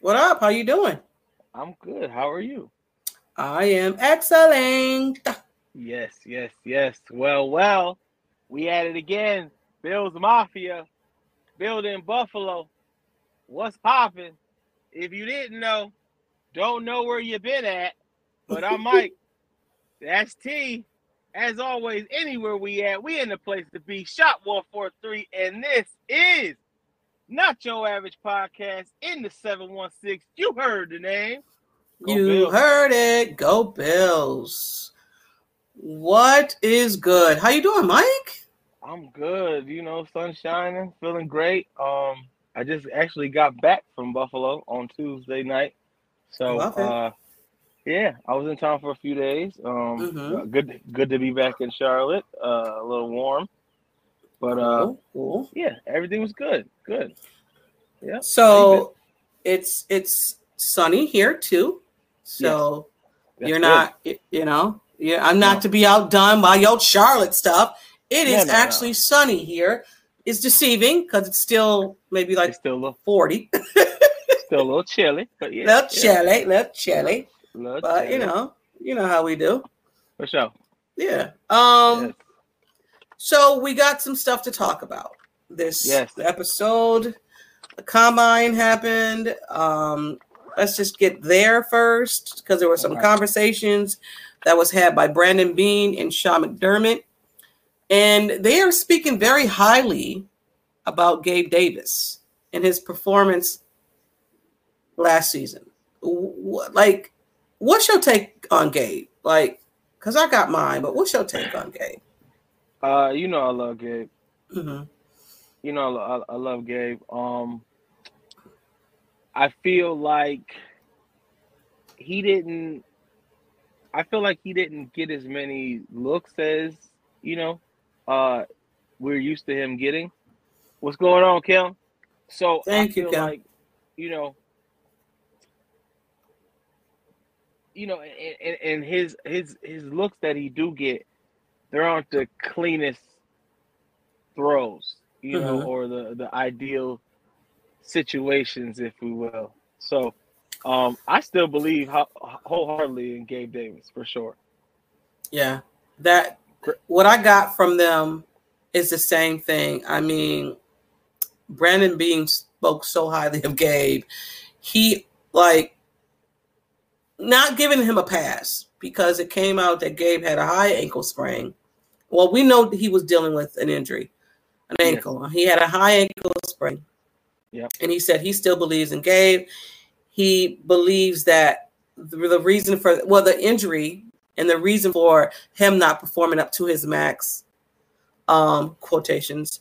What up? How you doing? I'm good. How are you? I am excellent. Yes. Well, we at it again. Bills Mafia, building Buffalo. What's popping? If you didn't know, don't know where you been at, but I'm Mike. That's T. As always, anywhere we at, we in the place to be. Shop 143, and this is Not Your Average Podcast in the 716. You heard the name. Go you Bills. Heard it. Go Bills. What is good? How you doing, Mike? I'm good. You know, sun shining, feeling great. I just actually got back from Buffalo on Tuesday night. So, yeah, I was in town for a few days. Good to be back in Charlotte. A little warm. But cool. Yeah, everything was good. Good. Yeah. So it's sunny here too. So yes. You're good. Not, you know, yeah. I'm not to be outdone by your Charlotte stuff. It is actually sunny here. It's deceiving because it's still maybe like it's still a little 40. Still a little chilly, but yeah. Little chilly. But chilly. You know how we do. For sure. Yeah. Yes. So we got some stuff to talk about this episode. The combine happened. Let's just get there first because there were some conversations that was had by Brandon Bean and Sean McDermott. And they are speaking very highly about Gabe Davis and his performance last season. Like, what's your take on Gabe? Like, because I got mine, but what's your take on Gabe? You know I love Gabe. Mm-hmm. You know I love Gabe. I feel like he didn't get as many looks as we're used to him getting. What's going on, Kel? So Thank you, Kel. Like you know, and his looks that he do get. There aren't the cleanest throws, you know, or the ideal situations, if we will. So I still believe wholeheartedly in Gabe Davis, for sure. Yeah. That what I got from them is the same thing. I mean, Brandon Bean spoke so highly of Gabe. He, like, not giving him a pass because it came out that Gabe had a high ankle sprain. Well, we know he was dealing with an injury, an ankle. He had a high ankle sprain. Yeah. And he said he still believes in Gabe. He believes that the reason for the injury and the reason for him not performing up to his max quotations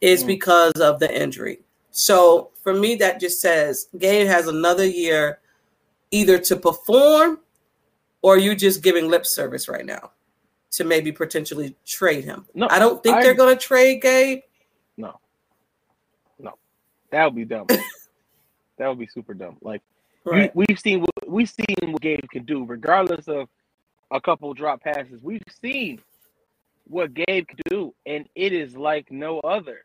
is because of the injury. So for me, that just says Gabe has another year either to perform or you just giving lip service right now to maybe potentially trade him. No, I don't think they're going to trade Gabe. No, that would be dumb. That would be super dumb. Like right. we've seen what Gabe can do, regardless of a couple drop passes. We've seen what Gabe could do, and it is like no other.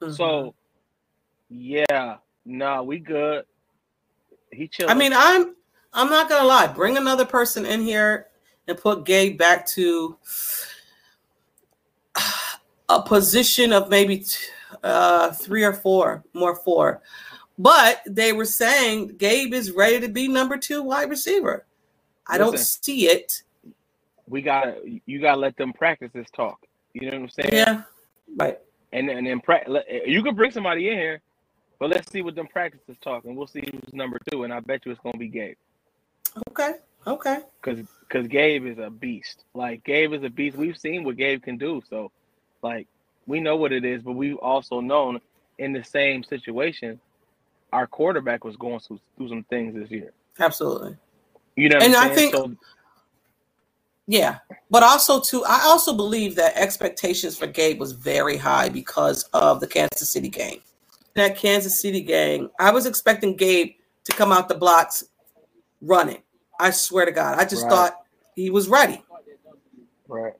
Mm-hmm. So, yeah, nah, we good. He chilling. I mean, I'm not gonna lie. Bring another person in here and put Gabe back to a position of maybe three or four. But they were saying Gabe is ready to be number 2 wide receiver. I don't see it. You gotta let them practice this talk. You know what I'm saying? Yeah, right. And then you could bring somebody in here, but let's see what them practice is talking. We'll see who's number 2, and I bet you it's gonna be Gabe. Okay. Because Gabe is a beast. Like, Gabe is a beast. We've seen what Gabe can do. So, like, we know what it is, but we've also known in the same situation, our quarterback was going through some things this year. Absolutely. You know what I'm saying? Yeah, but also too, I also believe that expectations for Gabe was very high because of the Kansas City game. That Kansas City game, I was expecting Gabe to come out the blocks running. I swear to God, I just thought he was ready. Right.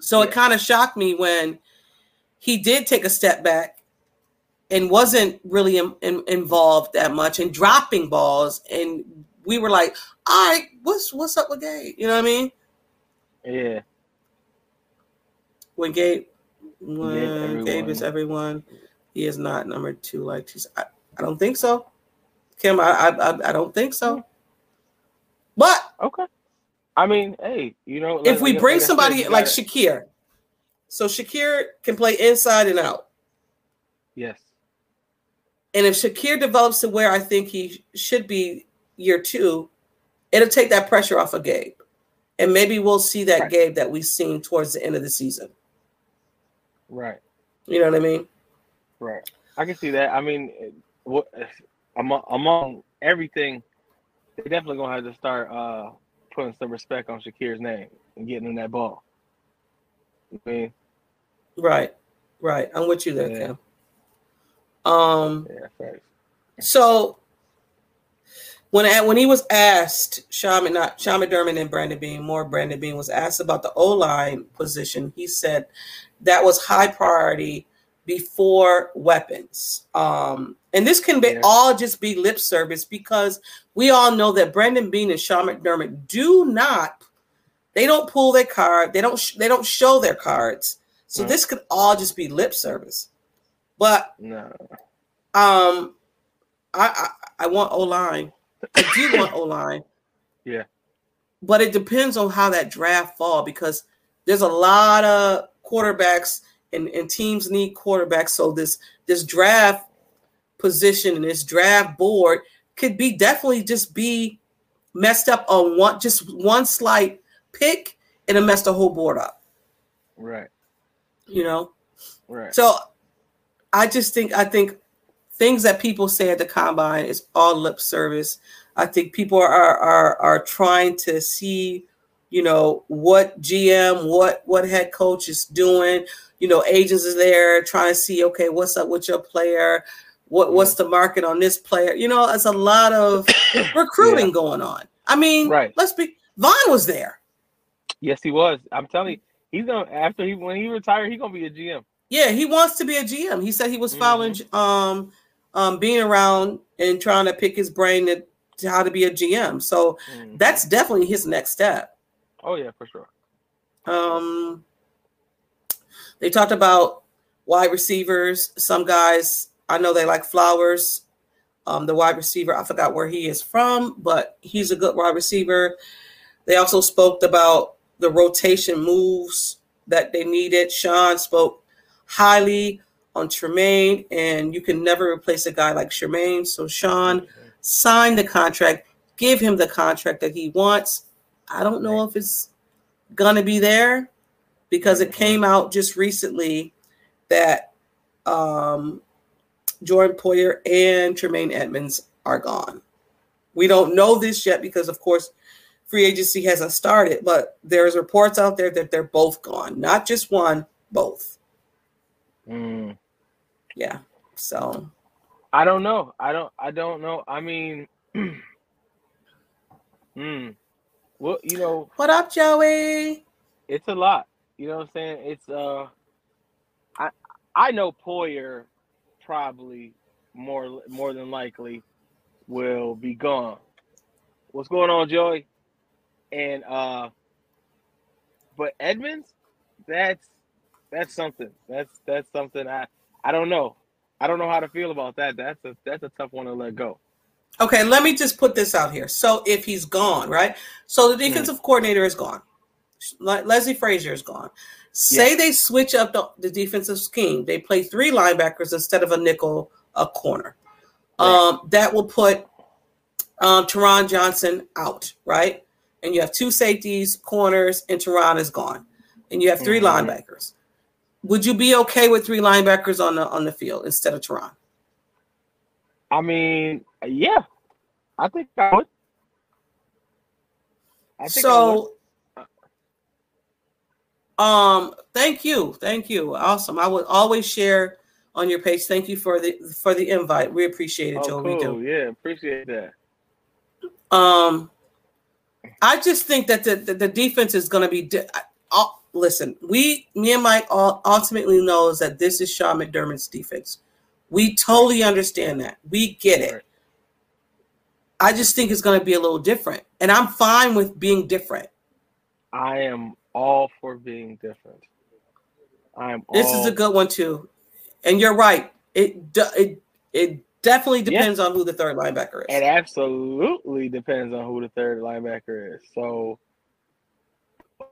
So it kind of shocked me when he did take a step back and wasn't really involved that much and dropping balls, and we were like, "All right, what's up with Gabe?" You know what I mean? Yeah. When Gabe is everyone, he is not number 2. Like, I don't think so, Kim. I don't think so. But okay, I mean, hey, you know, if we bring somebody like Shakir, so Shakir can play inside and out. Yes. And if Shakir develops to where I think he should be year 2, it'll take that pressure off of Gabe. And maybe we'll see that Gabe that we've seen towards the end of the season. Right. You know what I mean? Right. I can see that. I mean, among everything, they're definitely going to have to start putting some respect on Shakir's name and getting him that ball. You know what I mean? Right. I'm with you there, Cam. So when he was asked, Sean McDermott and Brandon Bean was asked about the O-line position, he said that was high priority before weapons. And this can be all just be lip service because we all know that Brandon Bean and Sean McDermott don't pull their card. They don't show their cards. So this could all just be lip service. But no, I want O-line. I do want O-line. Yeah. But it depends on how that draft fall because there's a lot of quarterbacks and teams need quarterbacks. So this draft position and this draft board could be definitely just be messed up on one slight pick and it messed the whole board up. Right. You know? Right. So I think things that people say at the combine is all lip service. I think people are trying to see, you know, what GM, what head coach is doing. You know, agents is there trying to see, okay, what's up with your player? What's the market on this player? You know, it's a lot of recruiting going on. I mean, Vaughn was there. Yes, he was. I'm telling you, when he retired, he's gonna be a GM. Yeah, he wants to be a GM. He said he was following being around and trying to pick his brain to how to be a GM. So that's definitely his next step. Oh yeah, for sure. They talked about wide receivers. Some guys, I know they like Flowers. The wide receiver, I forgot where he is from, but he's a good wide receiver. They also spoke about the rotation moves that they needed. Sean spoke highly on Tremaine, and you can never replace a guy like Tremaine. So Sean signed the contract, give him the contract that he wants. I don't know if it's going to be there because it came out just recently that Jordan Poyer and Tremaine Edmunds are gone. We don't know this yet because, of course, free agency hasn't started, but there's reports out there that they're both gone. Not just one, both. Yeah. So I don't know. I don't know. I mean, Well, you know, what up, Joey? It's a lot. You know what I'm saying? It's I know Poyer probably more than likely will be gone. What's going on, Joey? And but Edmunds, that's something. That's something I don't know. I don't know how to feel about that. That's a tough one to let go. Okay, let me just put this out here. So if he's gone, right? So the defensive coordinator is gone. Leslie Frazier is gone. Say they switch up the defensive scheme. They play three linebackers instead of a nickel, a corner. Right. That will put Teron Johnson out, right? And you have two safeties, corners, and Teron is gone. And you have three linebackers. Would you be okay with three linebackers on the field instead of Teron? I mean, yeah, I think I would. Thank you. Awesome. I would always share on your page. Thank you for the invite. We appreciate it, Joe. Cool. We do. Yeah, appreciate that. I just think that the defense is going to be. Listen, me and Mike all ultimately knows that this is Sean McDermott's defense. We totally understand that. We get it. I just think it's going to be a little different, and I'm fine with being different. I am all for being different. This is a good one too, and you're right. It definitely depends on who the third linebacker is. It absolutely depends on who the third linebacker is. So,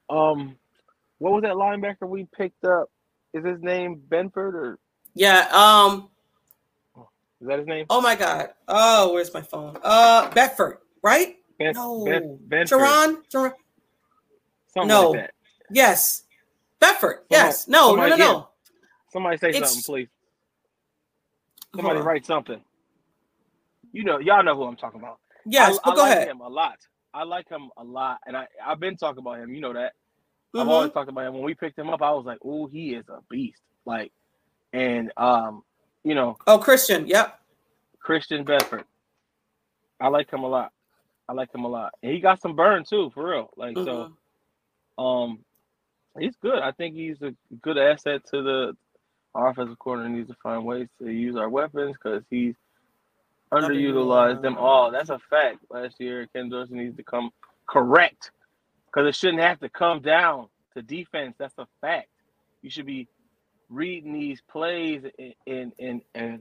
what was that linebacker we picked up? Is his name Benford or? Yeah. Is that his name? Oh my God. Oh, where's my phone? Bedford, right? Benford. Something no. Like that. Yes. Bedford. Yes. No. Somebody say something, please. Somebody write something. You know, y'all know who I'm talking about. Yes, but go ahead. I like him a lot. And I've been talking about him. You know that. Mm-hmm. I've always talked about him. When we picked him up, I was like, "Oh, he is a beast!" Like, and you know. Oh, Christian. Yep. Christian Benford. I like him a lot, and he got some burn too, for real. Like so. He's good. I think he's a good asset to the offensive coordinator. Needs to find ways to use our weapons because he's underutilized them all. That's a fact. Last year, Ken Dorsey needs to come correct. Because it shouldn't have to come down to defense. That's a fact. You should be reading these plays and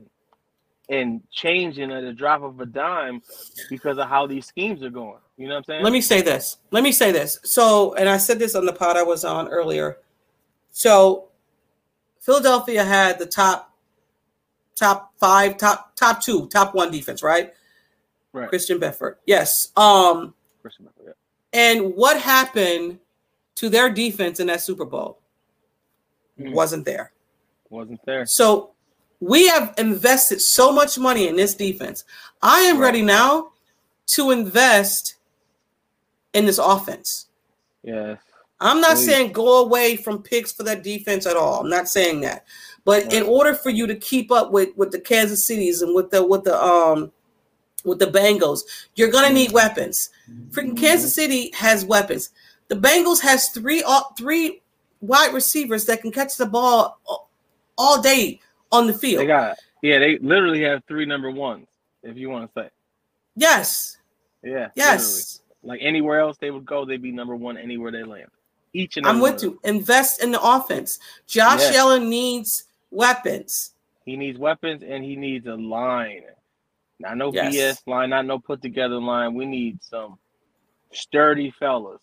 changing at a drop of a dime because of how these schemes are going. You know what I'm saying? Let me say this. So, and I said this on the pod I was on earlier. So, Philadelphia had the top 5, top 2, top 1 defense, right? Right. Christian Benford. Yes. Christian Benford, yeah. And what happened to their defense in that Super Bowl? Wasn't there. So we have invested so much money in this defense. I am ready now to invest in this offense. Yes. I'm not saying go away from picks for that defense at all. I'm not saying that. But in order for you to keep up with the Kansas Cities and with the Bengals, you're going to need weapons. Freaking Kansas City has weapons. The Bengals has three wide receivers that can catch the ball all day on the field. They literally have 3 number ones, if you want to say. Yes. Yeah. Yes. Literally. Like anywhere else they would go, they'd be number one anywhere they land. Each and every one. I'm with you. Invest in the offense. Josh Allen needs weapons. He needs weapons and he needs a line. Not no BS line, not no put-together line. We need some sturdy fellas.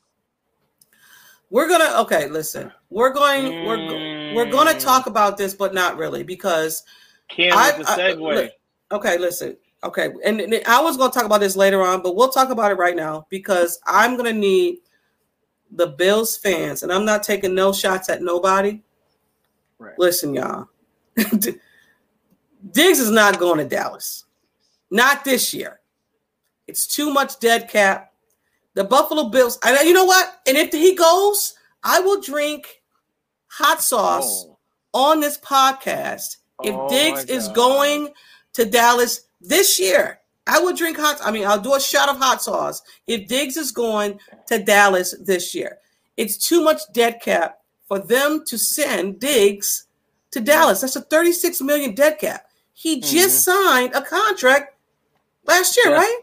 We're going to talk about this, but not really because Ken was the segue. Okay, listen. And I was going to talk about this later on, but we'll talk about it right now because I'm going to need the Bills fans, and I'm not taking no shots at nobody. Right. Listen, y'all. Diggs is not going to Dallas. Not this year. It's too much dead cap. The Buffalo Bills. And you know what? And if he goes, I will drink hot sauce on this podcast. If Diggs is going to Dallas this year, I will drink I'll do a shot of hot sauce. If Diggs is going to Dallas this year, it's too much dead cap for them to send Diggs to Dallas. That's a $36 million dead cap. He just signed a contract last year, right?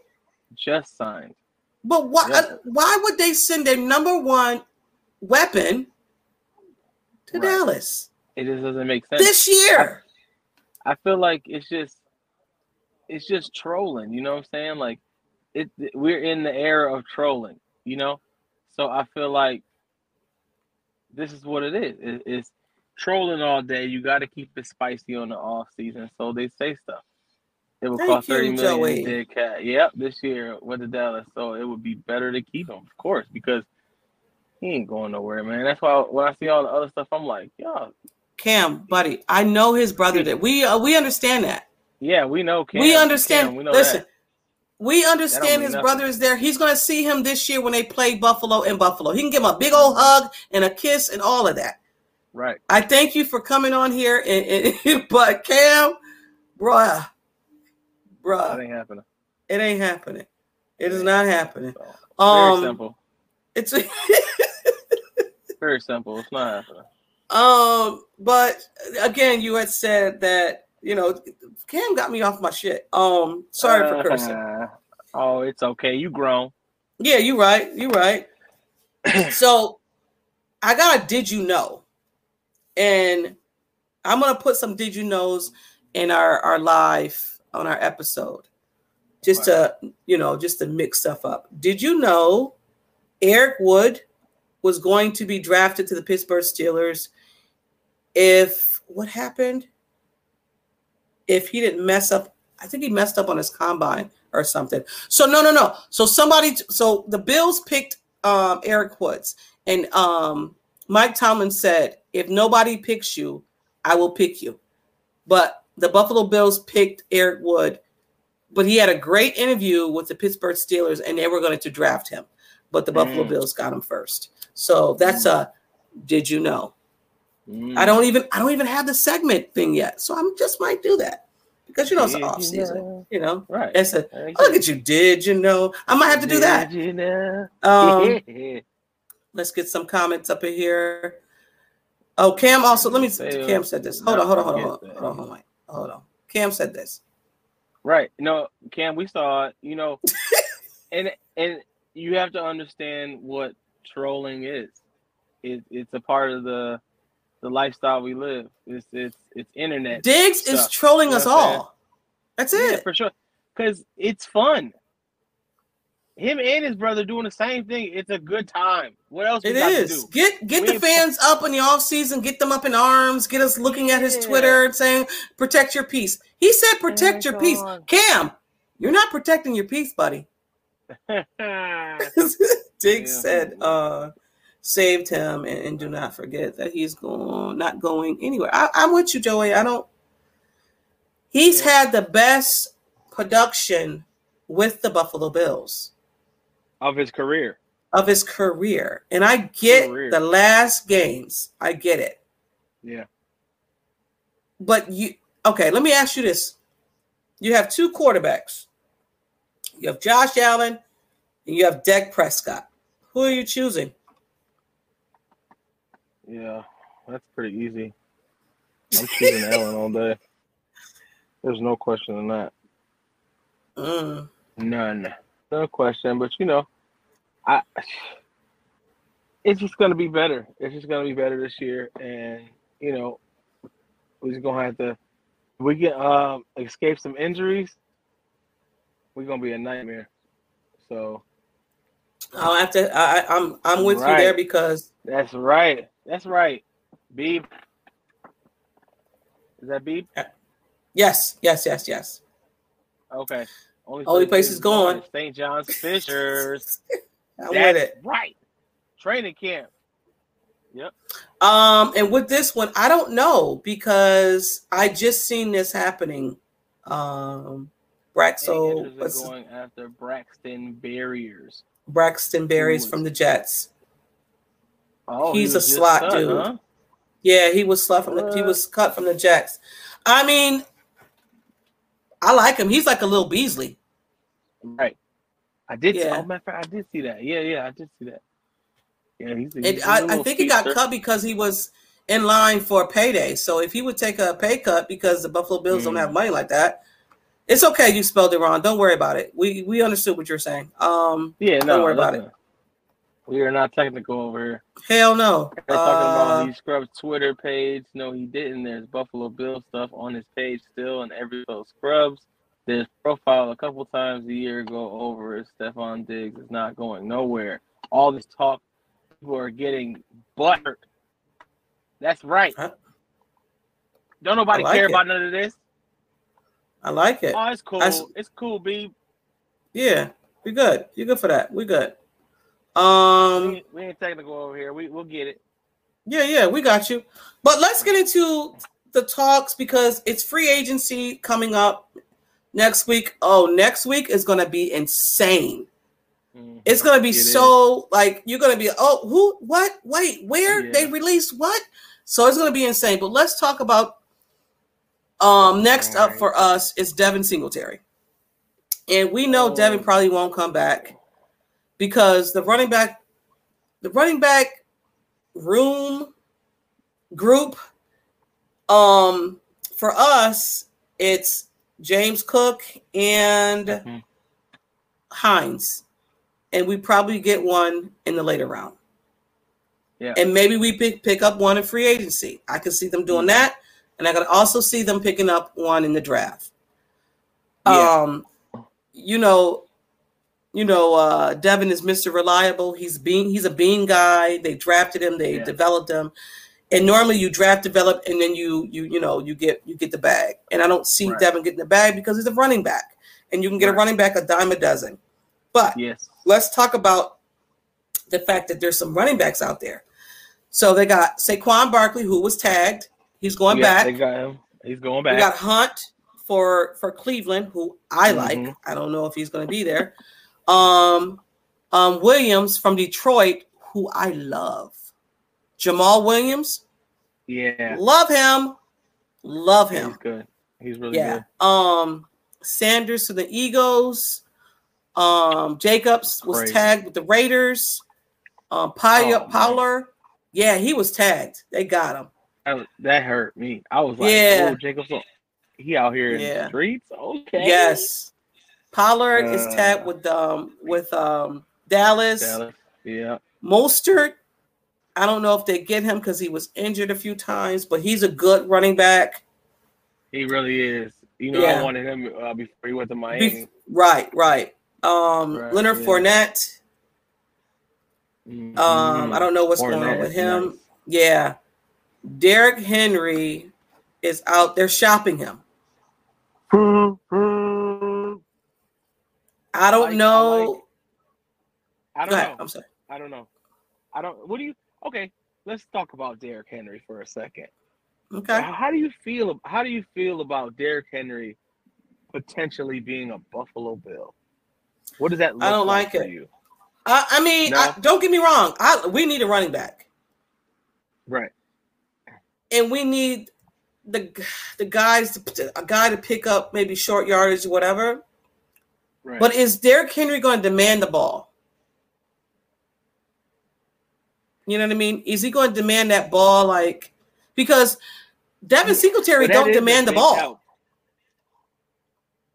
Just signed. But why would they send their number one weapon to Dallas? It just doesn't make sense. This year. I feel like it's just trolling, you know what I'm saying? Like we're in the era of trolling, you know? So I feel like this is what it is. It's trolling all day. You got to keep it spicy on the off season. So they say stuff. It will cost $30 million to dead cat. Yep, this year with the Dallas. So it would be better to keep him, of course, because he ain't going nowhere, man. That's why when I see all the other stuff, I'm like, yo, Cam, buddy, I know his brother did. We understand that. Yeah, we know Cam. We understand. Cam, we know listen, that. We understand his brother is there. He's going to see him this year when they play Buffalo in Buffalo. He can give him a big old hug and a kiss and all of that. Right. I thank you for coming on here. But Cam, bruh. That ain't happening. It ain't happening. It is not happening. So, very simple. It's very simple. It's not happening. But again, you had said that, you know, Cam got me off my shit. Sorry for cursing. Oh, it's okay. You grown. Yeah, you right. So I got a did you know? And I'm going to put some did you knows in our live on our episode just to, you know, just to mix stuff up. Did you know Eric Wood was going to be drafted to the Pittsburgh Steelers if he didn't mess up? I think he messed up on his combine or something. So no. So the Bills picked Eric Woods, and Mike Tomlin said, if nobody picks you, I will pick you. But the Buffalo Bills picked Eric Wood, but he had a great interview with the Pittsburgh Steelers, and they were going to draft him. But the Buffalo Bills got him first. So that's a did you know? I don't even have the segment thing yet. So I just might do that because, you know, it's an off season, you know, right. It's a, look at you. Did you know? I might have to do that. You know? Let's get some comments up in here. Oh, Cam also, Cam said this. Hold on. Cam said this. Right. No, Cam, we saw it, you know, and you have to understand what trolling is. It's a part of the lifestyle we live. It's internet. Diggs stuff. Is trolling us all. That's it. Yeah, for sure. Because it's fun. Him and his brother doing the same thing. It's a good time. What else we got to do? Get the fans up in the offseason. Get them up in arms. Get us looking at his Twitter and saying, protect your peace. He said, protect your peace. Cam, you're not protecting your peace, buddy. Diggs said, saved him, and do not forget that he's not going anywhere. I'm with you, Joey. He's had the best production with the Buffalo Bills of his career, and I get the last games. I get it. Yeah. But let me ask you this: you have two quarterbacks. You have Josh Allen, and you have Dak Prescott. Who are you choosing? Yeah, that's pretty easy. I'm choosing Allen all day. There's no question in that. None. No question. But, you know, it's just going to be better. It's just going to be better this year. And, you know, we're just going to have to – we can escape some injuries. We're gonna be a nightmare, so I'll have to. I'm with you there because that's right. Beep, is that beep? Yes. Okay. Only place is going. St. John's Fishers. That's right. Training camp. Yep. And with this one, I don't know because I just seen this happening. Braxton going after Braxton Berrios. Braxton Berrios from the Jets. Oh, he's a slot dude. Huh? Yeah, he was slot he was cut from the Jets. I mean, I like him. He's like a little Beasley. Right. I did. Yeah. I did see that. Yeah, I did see that. Yeah, I think he got cut because he was in line for a payday. So if he would take a pay cut because the Buffalo Bills don't have money like that, it's okay. You spelled it wrong. Don't worry about it. We understood what you're saying. Don't worry about it. We are not technical over here. Hell no. They're talking about he scrubbed Twitter page. No, he didn't. There's Buffalo Bill stuff on his page still, and every little scrubs. This profile a couple times a year go over it. Stefon Diggs is not going nowhere. All this talk, people are getting buttered. That's right. Huh? Don't nobody care about none of this. I like it. Oh, it's cool. It's cool, B. Yeah, we good. You're good for that. We good. We ain't technical over here. We'll get it. Yeah, we got you. But let's get into the talks because it's free agency coming up next week. Oh, next week is going to be insane. It's going to be you're going to be, they released what? So it's going to be insane. But let's talk about next up for us is Devin Singletary. And we know Devin probably won't come back because the running back room group for us, it's James Cook and Hines. And we probably get one in the later round. Yeah. And maybe we pick up one in free agency. I could see them doing that. And I could also see them picking up one in the draft. Yeah. Devin is Mr. Reliable. He's a Bean guy. They drafted him. They developed him. And normally you draft, develop, and then you get the bag. And I don't see Devin getting the bag because he's a running back. And you can get a running back a dime a dozen. But let's talk about the fact that there's some running backs out there. So they got Saquon Barkley, who was tagged. He's going back. They got him. He's going back. We got Hunt for Cleveland, who I like. I don't know if he's going to be there. Williams from Detroit, who I love. Jamal Williams. Yeah. Love him. He's good. He's really good. Sanders to the Eagles. Jacobs was tagged with the Raiders. Powler. Yeah, he was tagged. They got him. That hurt me. I was like, Jacobs, he out here in the streets? Okay. Yes. Pollard is tagged with Dallas. Yeah. Mostert, I don't know if they get him because he was injured a few times, but he's a good running back. He really is. I wanted him before he went to Miami. Right. Leonard Fournette. I don't know what's going on with him. Nice. Yeah. Derrick Henry is out there shopping him. I don't know. Okay, let's talk about Derrick Henry for a second. Okay. How do you feel about Derrick Henry potentially being a Buffalo Bill? What does that look like? I don't like it. You? Don't get me wrong. We need a running back. Right. And we need the guys, a guy to pick up maybe short yardage or whatever. Right. But is Derrick Henry going to demand the ball? You know what I mean? Is he going to demand that ball? Because Devin Singletary don't demand the ball. Help.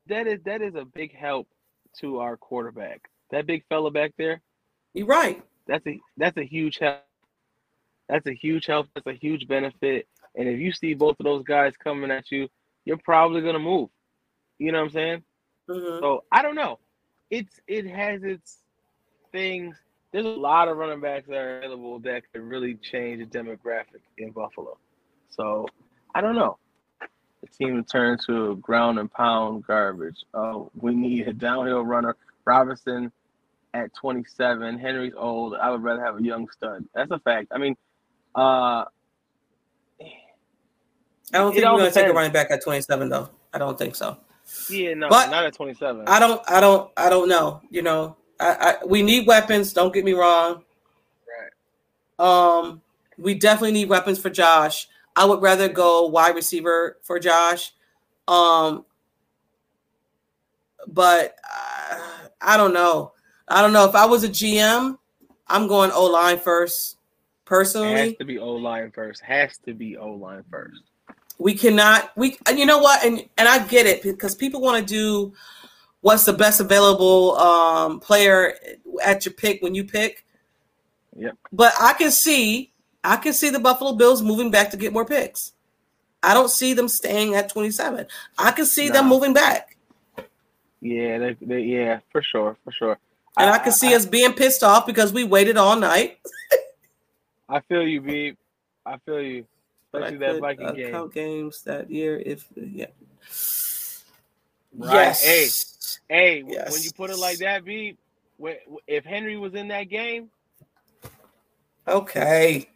That is a big help to our quarterback. That big fella back there. You're right. That's a huge help. That's a huge help. That's a huge benefit. And if you see both of those guys coming at you, you're probably going to move. You know what I'm saying? Mm-hmm. So, I don't know. It has its things. There's a lot of running backs that are available that could really change the demographic in Buffalo. So, I don't know. The team returned to ground and pound garbage. We need a downhill runner. Robinson at 27. Henry's old. I would rather have a young stud. That's a fact. I mean, I don't think we're going to take a running back at 27, though. I don't think so. Yeah, no, but not at 27. I don't know. We need weapons. Don't get me wrong. Right. We definitely need weapons for Josh. I would rather go wide receiver for Josh. But I don't know. If I was a GM, I'm going O-line first, personally. It has to be O-line first. We cannot – you know what? And I get it, because people want to do what's the best available player at your pick when you pick. Yep. But I can see the Buffalo Bills moving back to get more picks. I don't see them staying at 27. I can see them moving back. Yeah, yeah, for sure. And I can see us being pissed off because we waited all night. I feel you, babe. Especially that Viking game. Count games that year, Right. Yes. Hey, yes. When you put it like that, babe, if Henry was in that game, okay,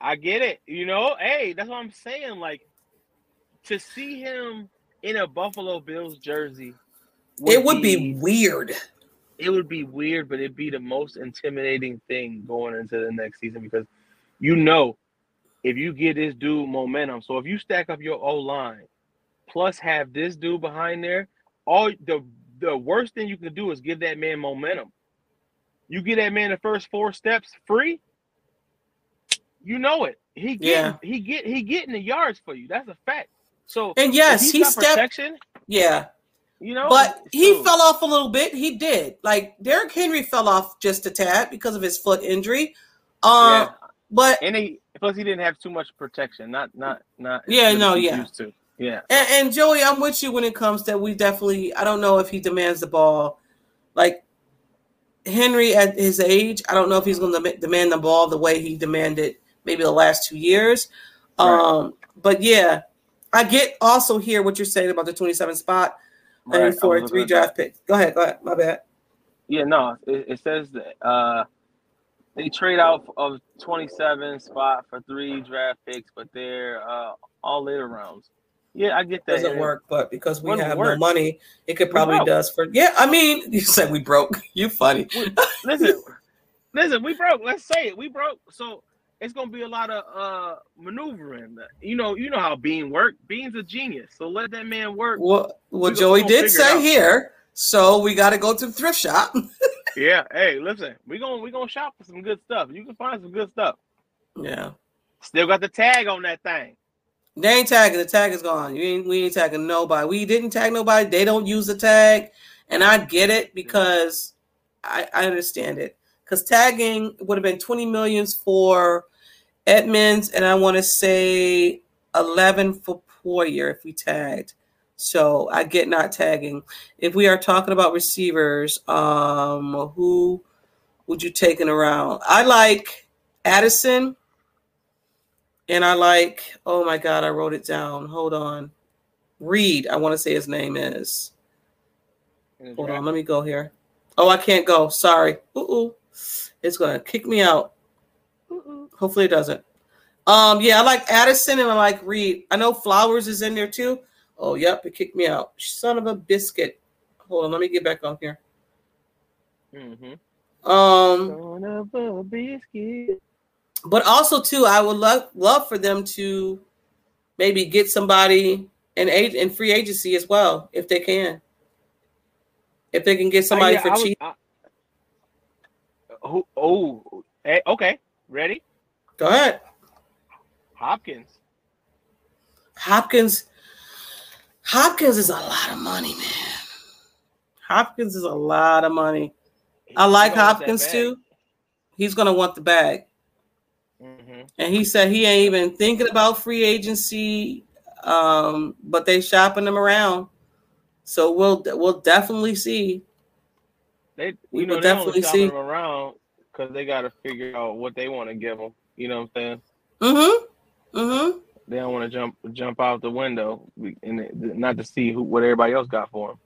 I get it. You know, hey, that's what I'm saying. Like, to see him in a Buffalo Bills jersey, it would be weird. It would be weird, but it'd be the most intimidating thing going into the next season, because you know if you get this dude momentum. So if you stack up your O-line plus have this dude behind there, all the worst thing you can do is give that man momentum. You get that man the first 4 steps free, you know it. He getting the yards for you. That's a fact. So and yes, he stepped protection. Yeah. You know, but he fell off a little bit. He did. Like, Derrick Henry fell off just a tad because of his foot injury. Plus he didn't have too much protection. Not. Yeah, no, yeah. Used to. Yeah. And Joey, I'm with you when it comes to we definitely. I don't know if he demands the ball, like Henry at his age. I don't know if he's going to demand the ball the way he demanded maybe the last 2 years. Right. But yeah, I get also hear what you're saying about the 27 spot. Right, for a 3 draft pick. Go ahead. My bad. Yeah, no. It says that they trade out of 27 spot for 3 draft picks, but they're all later rounds. Yeah, I get that. Doesn't work, but because we have no money, it could probably does for. Yeah, I mean, you said we broke. You funny. Listen, we broke. Let's say it. We broke. So it's gonna be a lot of maneuvering. You know how Bean worked. Bean's a genius, so let that man work. Well, Joey did say here, so we got to go to the thrift shop. Yeah, hey, listen, we gonna shop for some good stuff. You can find some good stuff. Yeah, still got the tag on that thing. They ain't tagging. The tag is gone. We ain't tagging nobody. We didn't tag nobody. They don't use the tag, and I get it because I understand it. Because tagging would have been 20 millions for Edmunds, and I want to say 11 for Poyer if we tagged. So I get not tagging. If we are talking about receivers, who would you take in a round? I like Addison, and I like, oh my God, I wrote it down. Hold on. Reed, I want to say his name is. Hold on, let me go here. Oh, I can't go. Sorry. It's going to kick me out. Hopefully it doesn't. Yeah, I like Addison and I like Reed. I know Flowers is in there too. Oh, yep, it kicked me out. Son of a biscuit. Hold on, let me get back on here. Mm-hmm. Son of a biscuit. But also too, I would love for them to maybe get somebody in free agency as well if they can. If they can get somebody for cheap. Okay. Ready? Go ahead. Hopkins is a lot of money, man. Hopkins is a lot of money. I like Hopkins too. He's going to want the bag. Mm-hmm. And he said he ain't even thinking about free agency, but they shopping him around. So we'll definitely see. They them around because they got to figure out what they want to give them. You know what I'm saying? Mm-hmm. Mm-hmm. They don't want to jump out the window and not to see what everybody else got for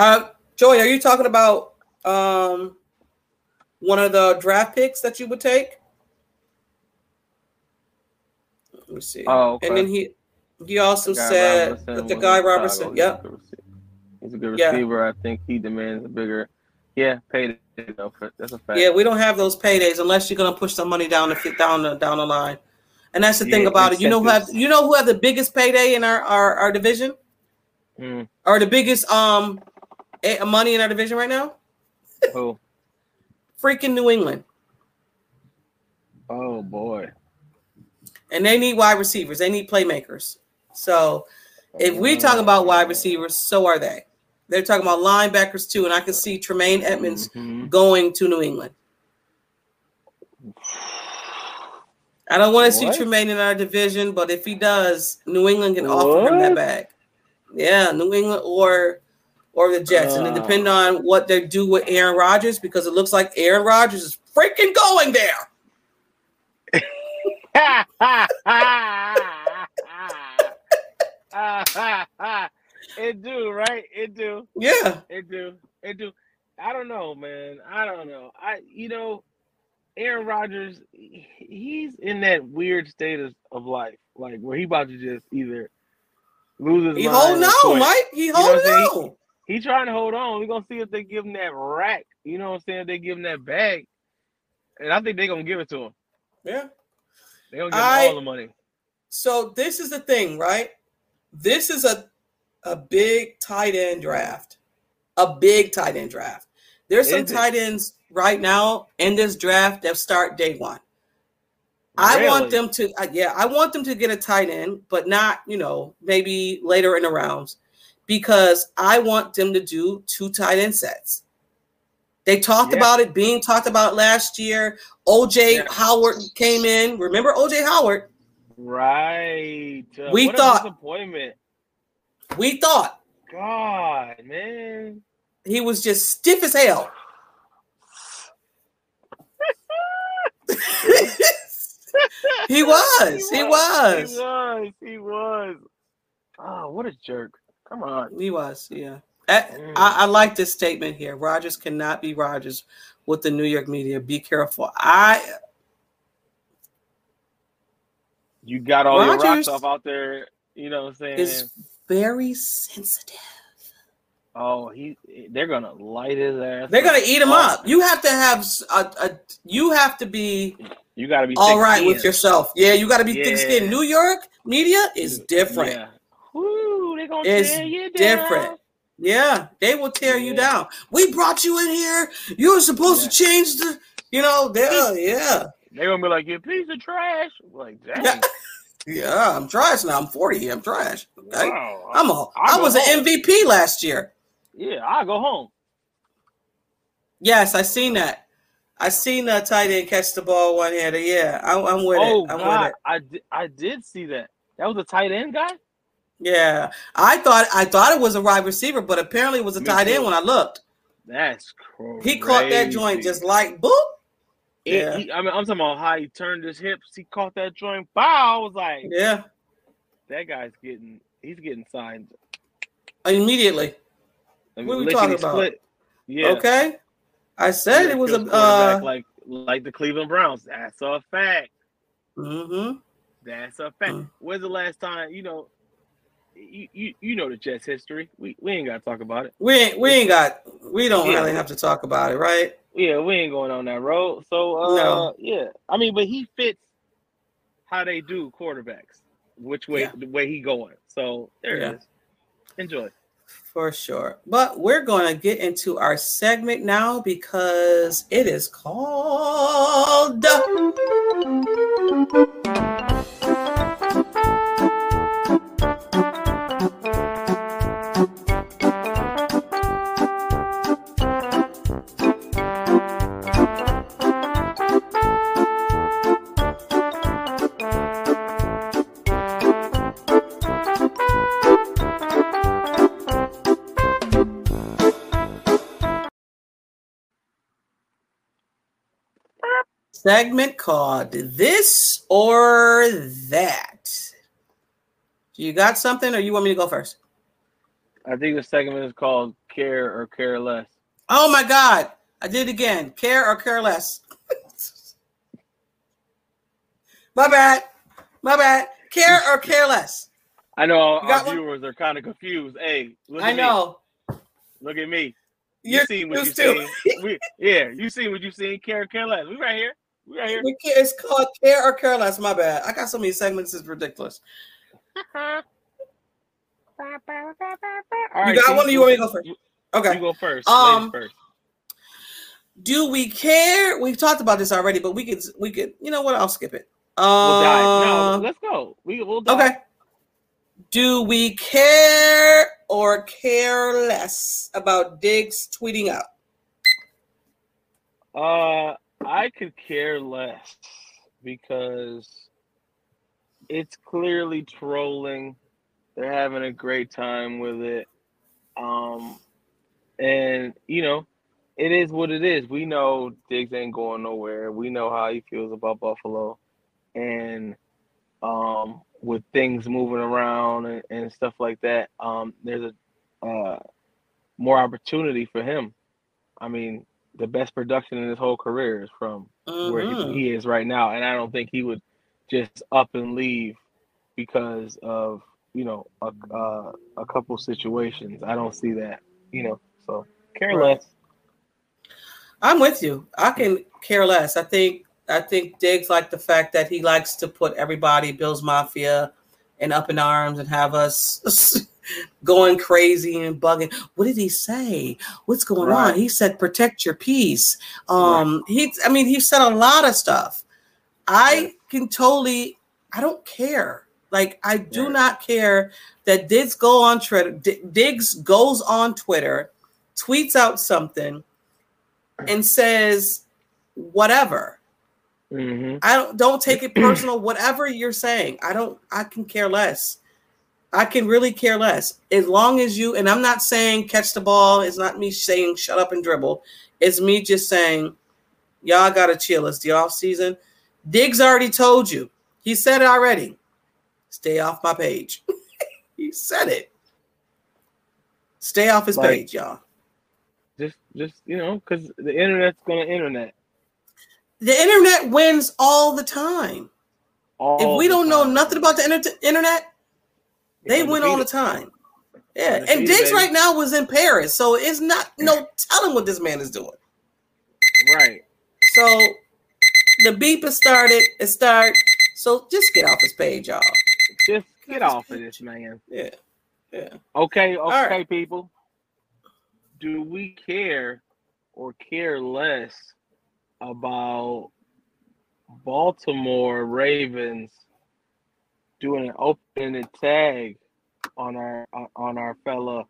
them. Joey, are you talking about one of the draft picks that you would take? Let me see. Oh, okay. And then he also said that the guy Robertson. Yep. He's a good receiver. Yeah. I think he demands a bigger, payday. That's a fact. Yeah, we don't have those paydays unless you're gonna push some money down the line, and that's the thing about it. You know who have the biggest payday in our division, or the biggest money in our division right now? Who? Freaking New England. Oh, boy. And they need wide receivers. They need playmakers. So if we're talking about wide receivers, so are they. They're talking about linebackers, too, and I can see Tremaine Edmunds going to New England. I don't want to see Tremaine in our division, but if he does, New England can offer him that bag. Yeah, New England or the Jets. And it depends on what they do with Aaron Rodgers, because it looks like Aaron Rodgers is freaking going there. It do, right? It do. Yeah. It do. It do. I don't know, man. I don't know. Aaron Rodgers, he's in that weird state of life, like where he about to just either lose his mind. He holding on. He trying to hold on. We're going to see if they give him that rack. You know what I'm saying? If they give him that bag. And I think they're going to give it to him. Yeah. They're going to give him all the money. So this is the thing, right? This is a big tight end draft. A big tight end draft. There's some tight ends right now in this draft that start day one. Really? I want them to get a tight end, but not, maybe later in the rounds, because I want them to do 2 tight end sets. They talked about it being talked about last year. OJ Howard came in. Remember OJ Howard? Right. We thought. God, man. He was just stiff as hell. He was. Oh, what a jerk. Come on. He was, yeah. I like this statement here. Rodgers cannot be Rodgers with the New York media. Be careful. You got all Rodgers, your rocks off out there. You know what I'm saying? It's very sensitive. Oh, they're going to light his ass. They're going to eat him up. You have to have be. You got to be all right with yourself. Yeah, you got to be thick-skinned. New York media is different. Yeah. Woo, they're going to tear you down. Different. Yeah, they will tear you down. We brought you in here. You were supposed to change the, They're going to be like, you piece of trash. Like, dang. Yeah, I'm trash now. I'm 40. I'm trash. Okay? Wow. I was an MVP last year. Yeah, I'll go home. Yes, I seen that. I seen that tight end catch the ball one-handed. Yeah, I'm with it. I'm God. With it. I did see that. That was a tight end guy? Yeah. I thought it was a wide receiver, but apparently it was a tight end when I looked. That's crazy. He caught that joint just like, boop. Yeah. I'm talking about how he turned his hips. He caught that joint. Wow. I was like, yeah. That guy's getting signed. Immediately. What are we talking about? Split. Yeah. Okay. I said it was like the Cleveland Browns. That's a fact. Mm-hmm. That's a fact. Mm-hmm. When's the last time the Jets history? We ain't got to talk about it. We don't really have to talk about it, right? Yeah, we ain't going on that road. So no. But he fits how they do quarterbacks. Which way the way he going? So there it is. Enjoy. For sure. But we're going to get into our segment now because it is called segment called This or That. You got something, or you want me to go first? I think the segment is called Care or Care Less. Oh my God. I did it again. Care or Care Less. My bad. Care or Care Less. I know our viewers are kind of confused. Hey, look at me. I know. Look at me. You seen what you seen. You seen what you seen. Care or Care Less. We right here. It's called Care or Care Less. My bad. I got so many segments, it's ridiculous. All right, you got one or you want me to go first? Okay. You go first. Do we care? We've talked about this already, but we could. You know what? I'll skip it. We'll dive. No, let's go. We'll dive. Okay. Do we care or care less about Diggs tweeting out? I could care less because it's clearly trolling. They're having a great time with it. And, you know, it is what it is. We know Diggs ain't going nowhere. We know how he feels about Buffalo. And with things moving around and stuff like that, there's a more opportunity for him. I mean, the best production in his whole career is from where he is right now. And I don't think he would just up and leave because of, you know, a couple situations. I don't see that, you know, so care less. I'm with you. I can care less. I think Diggs liked the fact that he likes to put everybody, Bills Mafia, and up in arms and have us going crazy and bugging. What did he say? What's going on? He said, protect your peace. He said a lot of stuff. I don't care. Like, I do not care that Diggs goes on Twitter, tweets out something, and says whatever. Mm-hmm. I don't take it personal. Whatever you're saying, I can care less. I can really care less as long as you. And I'm not saying catch the ball. It's not me saying shut up and dribble. It's me just saying y'all gotta chill. It's the off season. Diggs already told you. He said it already. Stay off my page. He said it. Stay off his page, y'all. Just you know, because the internet's gonna internet. The internet wins all the time. If we don't know nothing about the internet, they win all the time. Yeah, and Diggs right now was in Paris, so it's not no telling what this man is doing. Right. So the beep has started. So just get off his page, y'all. Just get off of this man. Yeah. Yeah. Okay, right. People. Do we care or care less about Baltimore Ravens doing an open-ended tag on our fella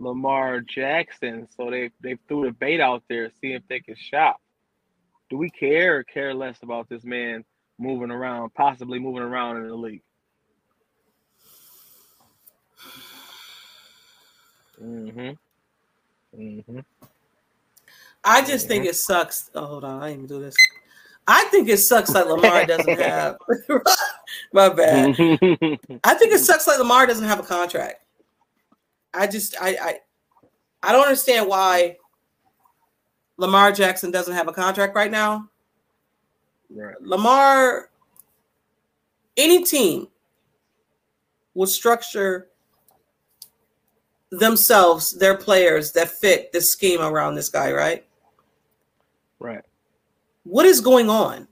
Lamar Jackson? So they threw the bait out there, see if they could shop. Do we care or care less about this man possibly moving around in the league? Mm-hmm. Mm-hmm. I just think it sucks. Oh, hold on, I didn't even do this. I think it sucks that Lamar doesn't have. My bad. I think it sucks that Lamar doesn't have a contract. I don't understand why Lamar Jackson doesn't have a contract right now. Right. Lamar, any team will structure themselves, their players that fit the scheme around this guy, right? Right. What is going on?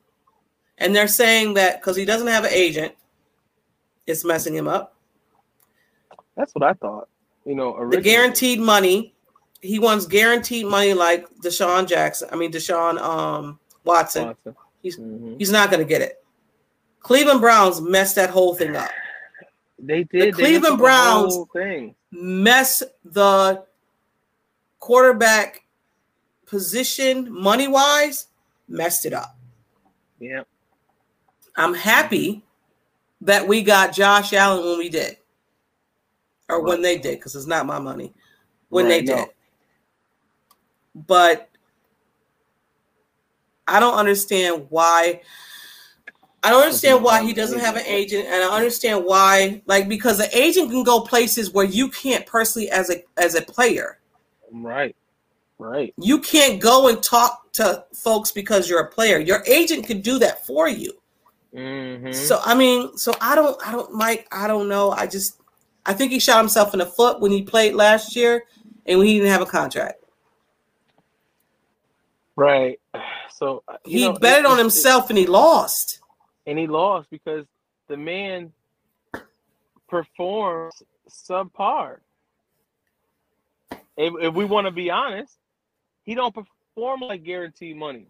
And they're saying that because he doesn't have an agent, it's messing him up. That's what I thought. You know, originally. The guaranteed money. He wants guaranteed money like Deshaun Watson. He's not going to get it. Cleveland Browns messed that whole thing up. They did. Cleveland Browns messed the quarterback position money-wise, messed it up. Yeah. I'm happy that we got Josh Allen when we did. Or when they did, because it's not my money. When they did. But I don't understand why he doesn't have an agent, and I understand why, because the agent can go places where you can't personally as a player. Right. You can't go and talk to folks because you're a player. Your agent could do that for you. Mm-hmm. So I don't know. I think he shot himself in the foot when he played last year and when he didn't have a contract. Right. So he betted on himself and he lost. And he lost because the man performs subpar. If we want to be honest, he don't formula guaranteed money.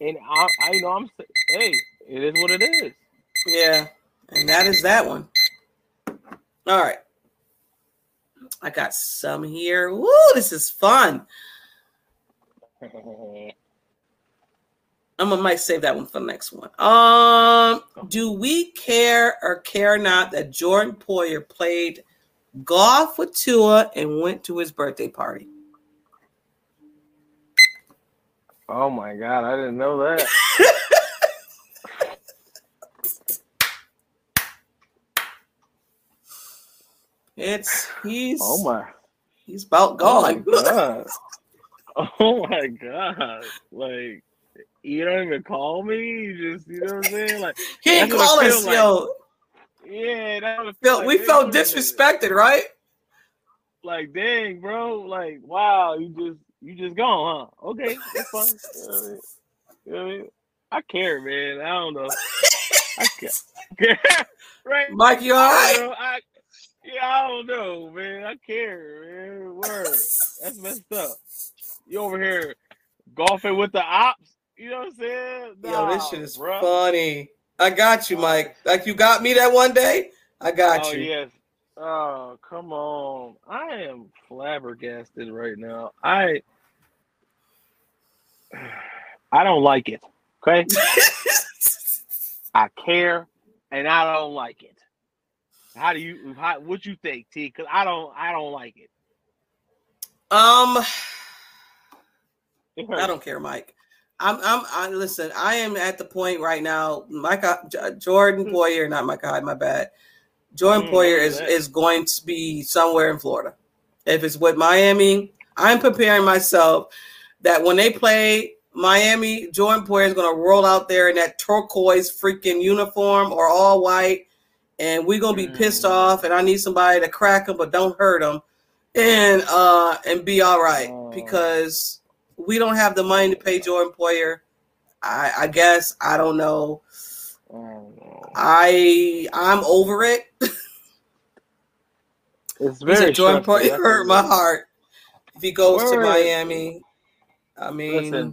And I know I'm – hey, it is what it is. Yeah, and that is that one. All right. I got some here. Woo, this is fun. I might save that one for the next one. Do we care or care not that Jordan Poyer played golf with Tua and went to his birthday party? Oh, my God. I didn't know that. He's about gone. Oh, my God. Like, you don't even call me? You just, you know what I'm saying? Like, he didn't call us, like, yo. Yeah. We felt disrespected, right? Like, dang, bro. Like, wow, you just gone, huh? Okay, that's fine. You know what I mean? I care, man. I don't know. I care. Right? Mike, you all right? I don't know, man. I care, man. Word. That's messed up. You over here golfing with the ops. You know what I'm saying? Nah, yo, this shit is funny. I got you, Mike. Like, you got me that one day? I got you. Oh, yes. Oh, come on. I am flabbergasted right now. I don't like it, okay? I care, and I don't like it. What you think, T? Because I don't like it. I don't care, Mike. I am at the point right now, Jordan Poyer, not Micah Hyde, my bad. Jordan Poyer is going to be somewhere in Florida. If it's with Miami, I'm preparing myself that when they play Miami, Jordan Poyer is going to roll out there in that turquoise freaking uniform or all white, and we're going to be pissed off, and I need somebody to crack him but don't hurt him and be all right because we don't have the money to pay Jordan Poyer. I guess. I don't know. I'm over it. It's very Jordan Poyer. It hurt my heart. If he goes to Miami, I mean, listen.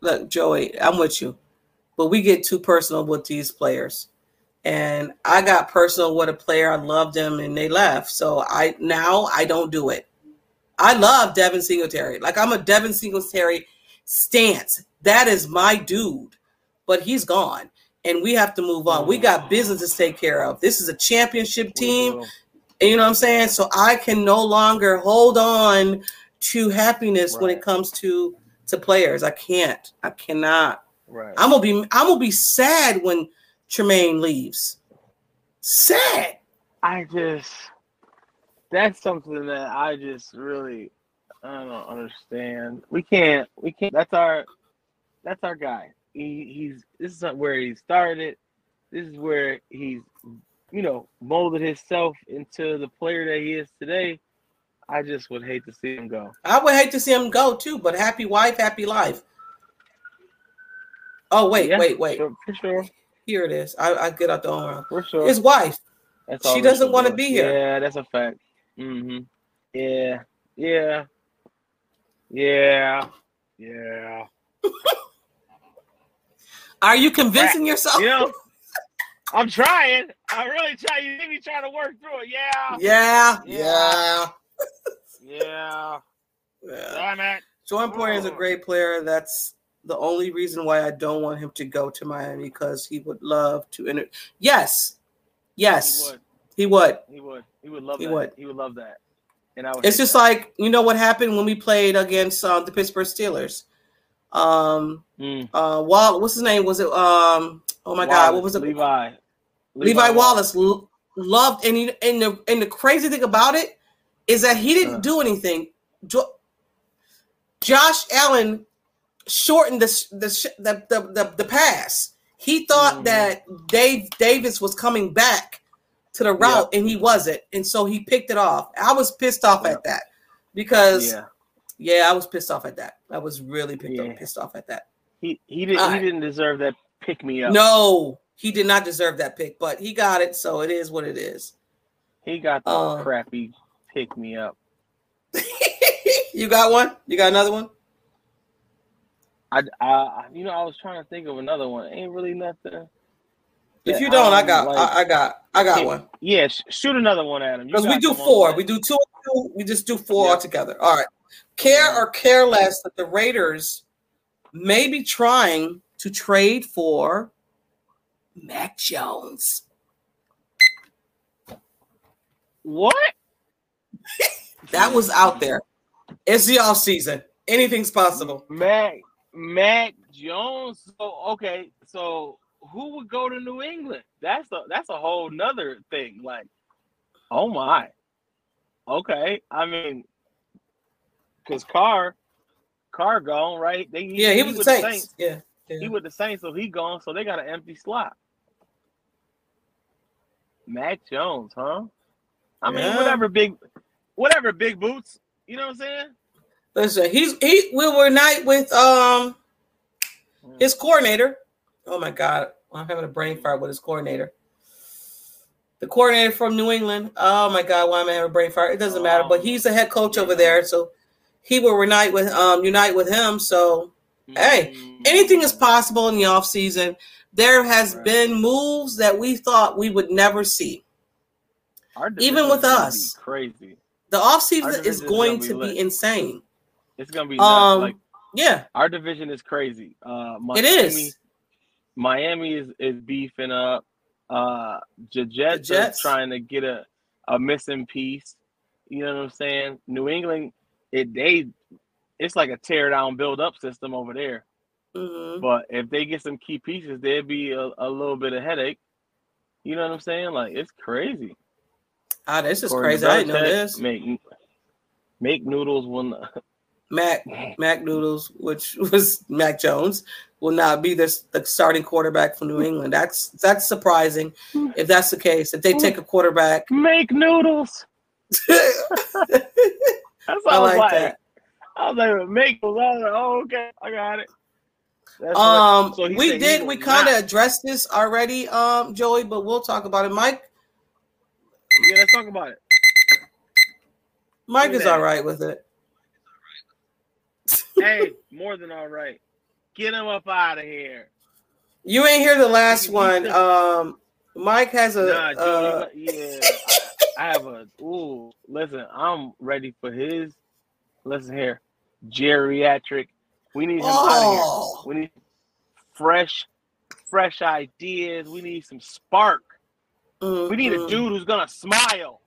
Look, Joey, I'm with you, but we get too personal with these players, and I got personal with a player. I loved them, and they left. So I don't do it. I love Devin Singletary. Like, I'm a Devin Singletary stance. That is my dude. But he's gone, and we have to move on. We got business to take care of. This is a championship team. And you know what I'm saying? So I can no longer hold on to happiness when it comes to players. I can't. I cannot. Right. I'm gonna be sad when Tremaine leaves. Sad. That's something that I just really I don't understand. We can't. That's our guy. This is where he started. This is where he's, you know, molded himself into the player that he is today. I just would hate to see him go. I would hate to see him go too. But happy wife, happy life. Oh wait. For sure. Here it is. I get out the arm. For sure. His wife. She doesn't want to be here. Yeah, that's a fact. Mm-hmm. Yeah. Are you convincing yourself? You know, I'm trying. I really try. You see me trying to work through it. Yeah. Sorry, Matt. Jordan Poyer is a great player. That's the only reason why I don't want him to go to Miami, because he would love to enter. Yes. He would love that. And it's just that. Like, you know what happened when we played against the Pittsburgh Steelers? What's his name? Was it? God, what was it? Levi Wallace loved, and the crazy thing about it is that he didn't do anything. Josh Allen shortened the pass. He thought that Gabe Davis was coming back to the route, and he wasn't, and so he picked it off. I was pissed off at that because, I was pissed off at that. I was really pissed off at that. He didn't deserve that pick me up. No, he did not deserve that pick, but he got it, so it is what it is. He got the crappy pick me up. You got one? You got another one? I was trying to think of another one. Ain't really nothing. If you don't, I got one. Yeah, shoot another one at him. Because we do four. We do two. We just do four altogether. All right. Care or care less that the Raiders may be trying to trade for Mac Jones. What? That was out there. It's the offseason. Anything's possible. Mac Jones. So who would go to New England? That's a whole nother thing. Like, oh my. Okay. I mean, because Carr gone, right? He was with the Saints. Yeah. He with the Saints, so he gone, so they got an empty slot. Mac Jones, huh? I mean, whatever big boots, you know what I'm saying? Listen, we're not with his coordinator. Oh my God, I'm having a brain fart with his coordinator. The coordinator from New England. Oh my God, why am I having a brain fart? It doesn't matter, but he's the head coach over there, so he will unite with him. So hey, anything is possible in the offseason. There has been moves that we thought we would never see. Even with us, crazy. The offseason is going to be insane. It's going to be nuts. Our division is crazy. Miami, it is. Miami is beefing up. The Jets are trying to get a missing piece. You know what I'm saying? New England, it's like a tear down, build up system over there. Mm-hmm. But if they get some key pieces, there'd be a little bit of headache. You know what I'm saying? Like, it's crazy. Oh, this is crazy. I didn't know this. Make noodles will not. Mac Noodles, which was Mac Jones, will not be the starting quarterback from New England. That's surprising. If that's the case, if they take a quarterback, make noodles. That's what I was like. That. I was like, make noodles. I was like, oh, okay, I got it. That's so we kind of addressed this already, Joey, but we'll talk about it, Mike. Yeah, let's talk about it. Mike is all right with it. Hey, more than all right. Get him up out of here. You ain't hear the last one. Mike has a... I have a... Ooh, listen, I'm ready for his... Listen here. Geriatric. We need him out of here. We need fresh ideas. We need some spark. We need a dude who's gonna smile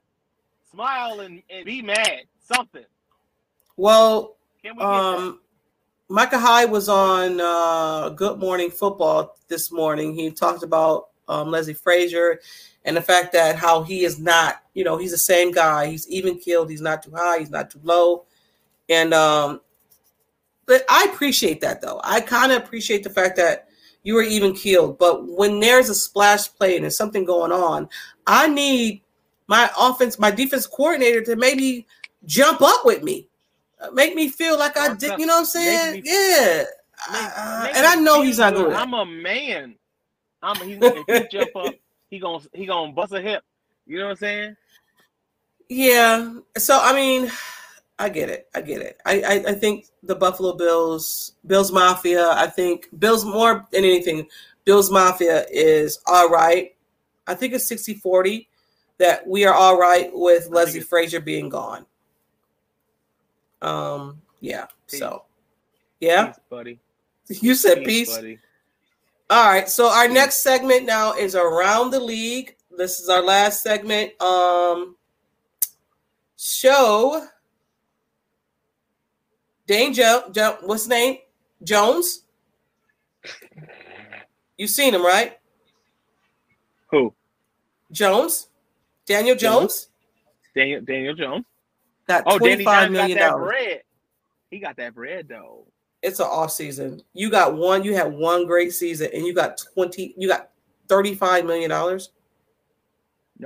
and be mad. Something. Well, Micah Hyde was on Good Morning Football this morning. He talked about Leslie Frazier and the fact that how he is not, you know, he's the same guy. He's even keeled. He's not too high. He's not too low. And but I appreciate that though. I kind of appreciate the fact that you were even keeled. But when there's a splash play and there's something going on, I need my defense coordinator to maybe jump up with me, make me feel like I did. You know what I'm saying? And I know he's not good. I'm a man. If he jump up, he gonna bust a hip. You know what I'm saying? Yeah. So I mean, I get it. I think the Buffalo Bills Mafia, I think Bills more than anything, Bills Mafia is all right. I think it's 60-40 that we are all right with Leslie Frazier being gone. Yeah. Peace. So, yeah. Peace, buddy. You said peace. Buddy. All right. So our next segment now is Around the League. This is our last segment. Show... what's his name? Jones? You seen him, right? Who? Jones? Daniel Jones? Daniel Jones. Got $25 million. Got that bread. He got that bread, though. It's an off season. You had one great season, and you got $35 million. No,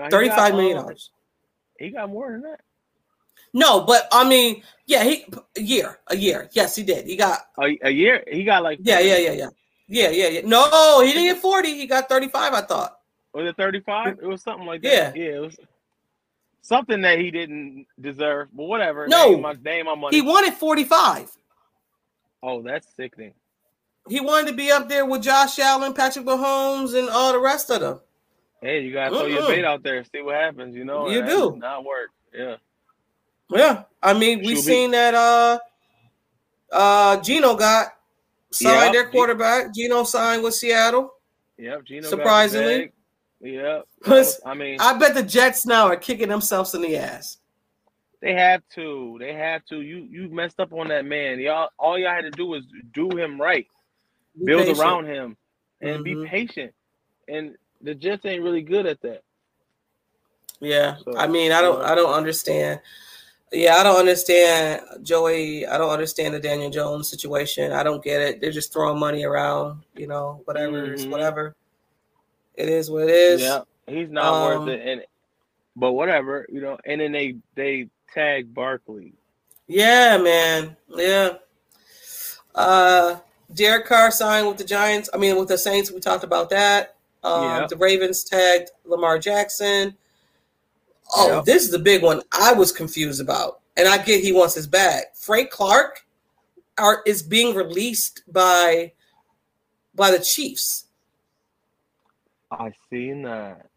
$35 million. He got more than that. No, but I mean, yeah, a year. Yes, he did. He got a year. He got like 40. Yeah. No, he didn't get 40. He got 35. I thought. Was it 35? It was something like that. Yeah, it was. something that he didn't deserve, but whatever. No, name my money. He wanted 45. Oh, that's sickening. He wanted to be up there with Josh Allen, Patrick Mahomes, and all the rest of them. Hey, you gotta throw your bait out there and see what happens. You know, you do not work. Yeah, yeah. I mean, we've seen that. Geno got signed their quarterback. Geno signed with Seattle. Yep, Geno. Surprisingly, yep. I mean, I bet the Jets now are kicking themselves in the ass. They have to. They have to. You messed up on that man. Y'all, all y'all had to do was do him right, build around him, and be patient. And the Jets ain't really good at that. Yeah, so, I mean, I don't understand. Yeah, I don't understand Joey. I don't understand the Daniel Jones situation. I don't get it. They're just throwing money around, you know, whatever. It's whatever. It is what it is. Yeah, he's not worth it. And but whatever, you know. And then they tag Barkley. Yeah, man. Yeah. Derek Carr signed with the Giants. I mean, with the Saints. We talked about that. The Ravens tagged Lamar Jackson. Oh, this is the big one I was confused about. And I get he wants his bag. Frank Clark is being released by the Chiefs. I seen that.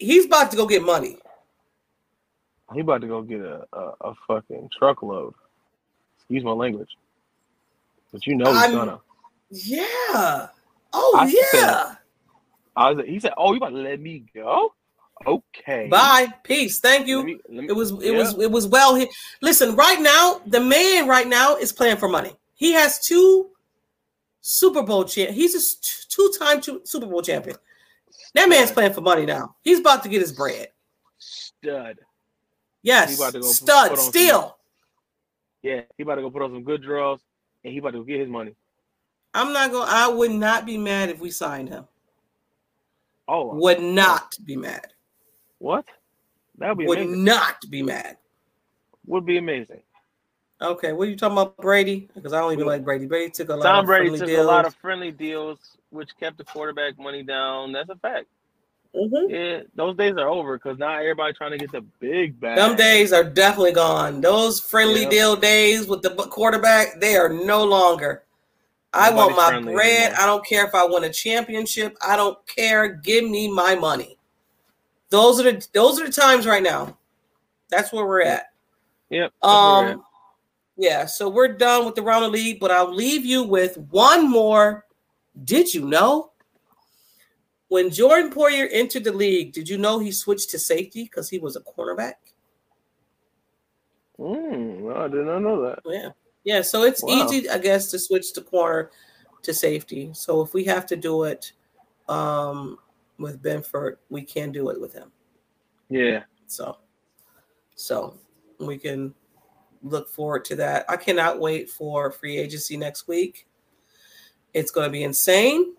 He's about to go get money. He's about to go get a fucking truckload. Excuse my language. But you know he's gonna. Yeah. Oh, he said, oh, you about to let me go? Okay. Bye. Peace. Thank you. It was well here. Listen, right now, the man right now is playing for money. He has two Super Bowl champions. He's a two-time Super Bowl champion. That man's playing for money now. He's about to get his bread. Stud. Yes. Stud. Still. Yeah. He about to go put on some good draws, and he about to get his money. I would not be mad if we signed him. Oh, would not be mad. What? That would be amazing. Would not be mad. Would be amazing. Okay, what are you talking about, Brady? Because I don't even like Brady. Brady took a lot. Tom Brady took a lot of friendly deals, which kept the quarterback money down. That's a fact. Mm-hmm. Yeah, those days are over because now everybody trying to get the big bag. Them days are definitely gone. Those friendly deal days with the quarterback, they are no longer. I want my bread. I don't care if I win a championship. I don't care. Give me my money. Those are the times right now. That's where we're at. Yep. Yeah. So we're done with the round of league, but I'll leave you with one more. Did you know? When Jordan Poyer entered the league, did you know he switched to safety because he was a cornerback? No, I did not know that. Yeah. Yeah, so it's easy, I guess, to switch the corner to safety. So if we have to do it with Benford, we can do it with him. Yeah. So we can look forward to that. I cannot wait for free agency next week. It's going to be insane,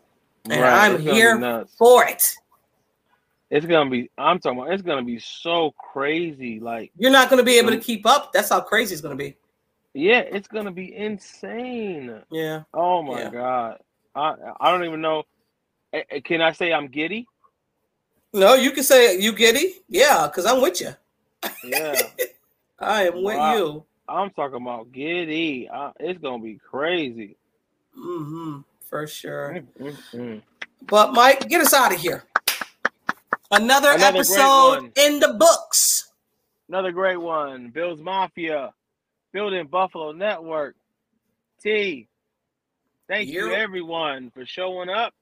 and I'm here for it. It's going to be – I'm talking about it's going to be so crazy. Like you're not going to be able to keep up. That's how crazy it's going to be. Yeah, it's gonna be insane. Yeah. Oh my God. I don't even know. Can I say I'm giddy? No, you can say you giddy. Yeah, because I'm with you. Yeah. I am with you. I'm talking about giddy. It's gonna be crazy. Mm-hmm. For sure. Mm-hmm. But Mike, get us out of here. Another episode in the books. Another great one. Bill's Mafia. Building Buffalo Network. T, thank you everyone for showing up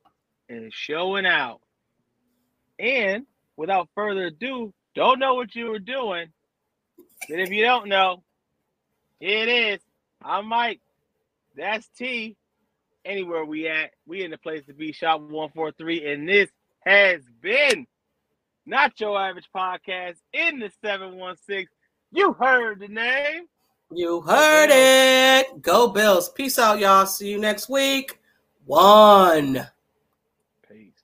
and showing out. And without further ado, don't know what you were doing. But if you don't know, here it is. I'm Mike. That's T. Anywhere we at, we in the place to be. Shop 143. And this has been Not Your Average Podcast in the 716. You heard the name. You heard it. Go Bills. Peace out, y'all. See you next week. One. Peace.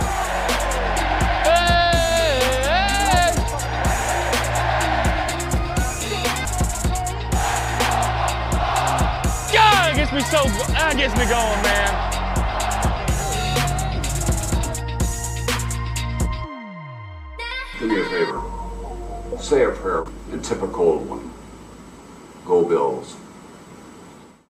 hey! God, it gets me going, man. Do me a favor, say a prayer, a typical one. Go Bills.